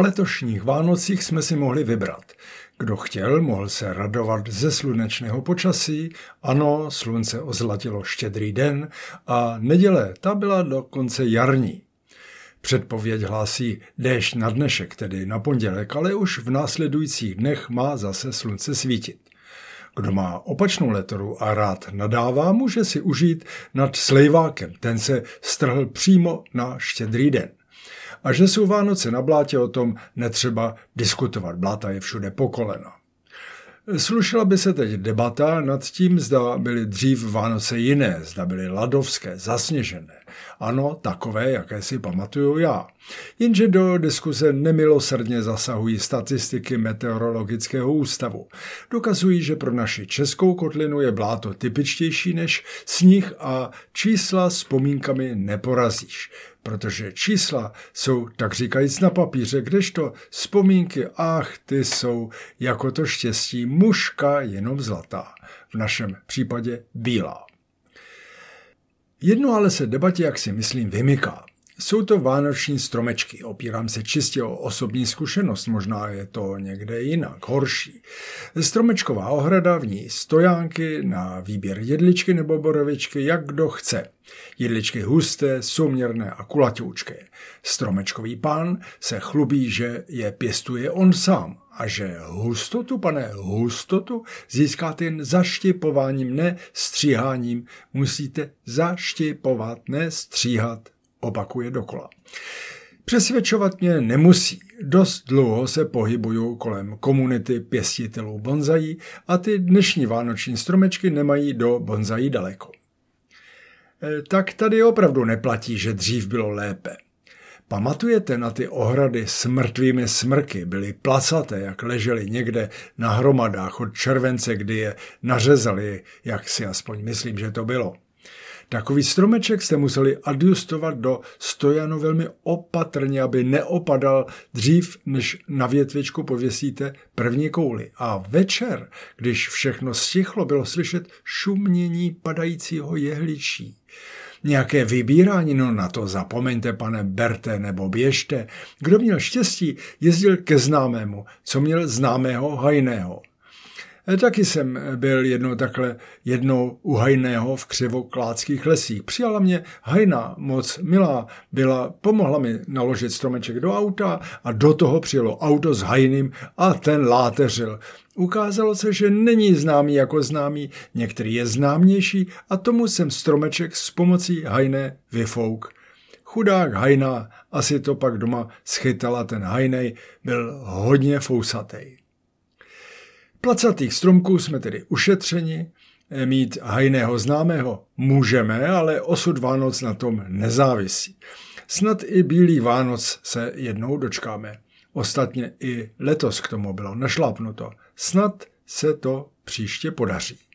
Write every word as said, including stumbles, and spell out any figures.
O letošních Vánocích jsme si mohli vybrat. Kdo chtěl, mohl se radovat ze slunečného počasí. Ano, slunce ozlatilo štědrý den a neděle, ta byla dokonce jarní. Předpověď hlásí déšť na dnešek, tedy na pondělek, ale už v následujících dnech má zase slunce svítit. Kdo má opačnou letoru a rád nadává, může si užít nad Slejvákem. Ten se strhl přímo na štědrý den. A že jsou Vánoce na blátě, o tom netřeba diskutovat. Bláta je všude po kolena. Slušila by se teď debata nad tím, zda byly dřív Vánoce jiné, zda byly ladovské, zasněžené. Ano, takové, jaké si pamatuju já. Jenže do diskuse nemilosrdně zasahují statistiky Meteorologického ústavu. Dokazují, že pro naši českou kotlinu je bláto typičtější než sníh a čísla vzpomínkami neporazíš. Protože čísla jsou tak říkajíc na papíře, kdežto vzpomínky, ach, ty jsou jako to štěstí mužka jenom zlatá, v našem případě bílá. Jedno ale se debatě, jak si myslím, vymyká. Jsou to vánoční stromečky, opírám se čistě o osobní zkušenost, možná je to někde jinak, horší. Stromečková ohrada, v ní stojánky, na výběr jedličky nebo borovičky, jak kdo chce. Jedličky husté, souměrné a kulatoučké. Stromečkový pán se chlubí, že je pěstuje on sám a že hustotu, pane, hustotu, získáte jen zaštipováním, ne stříháním. Musíte zaštipovat, ne stříhat. Opakuje dokola. Přesvědčovat mě nemusí. Dost dlouho se pohybuju kolem komunity pěstitelů bonsaí a ty dnešní vánoční stromečky nemají do bonsaí daleko. Tak tady opravdu neplatí, že dřív bylo lépe. Pamatujete na ty ohrady s mrtvými smrky? Byly placaté, jak ležely někde na hromadách od července, kdy je nařezali, jak si aspoň myslím, že to bylo. Takový stromeček jste museli adjustovat do stojanu velmi opatrně, aby neopadal dřív, než na větvičku pověsíte první kouli. A večer, když všechno stichlo, bylo slyšet šumění padajícího jehličí. Nějaké vybírání, no na to zapomeňte, pane, berte nebo běžte. Kdo měl štěstí, jezdil ke známému, co měl známého hajného. Taky jsem byl jednou takhle jednou u hajného v Křivoklátských lesích. Přijala mě hajná, moc milá byla, pomohla mi naložit stromeček do auta a do toho přijelo auto s hajným a ten láteřil. Ukázalo se, že není známý jako známý, některý je známější a tomu jsem stromeček s pomocí hajné vyfouk. Chudák hajná, asi to pak doma schytala, ten hajnej byl hodně fousatej. Placatých stromků jsme tedy ušetřeni, mít hajného známého můžeme, ale osud Vánoc na tom nezávisí. Snad i bílý Vánoc se jednou dočkáme. Ostatně i letos k tomu bylo našlápnuto. Snad se to příště podaří.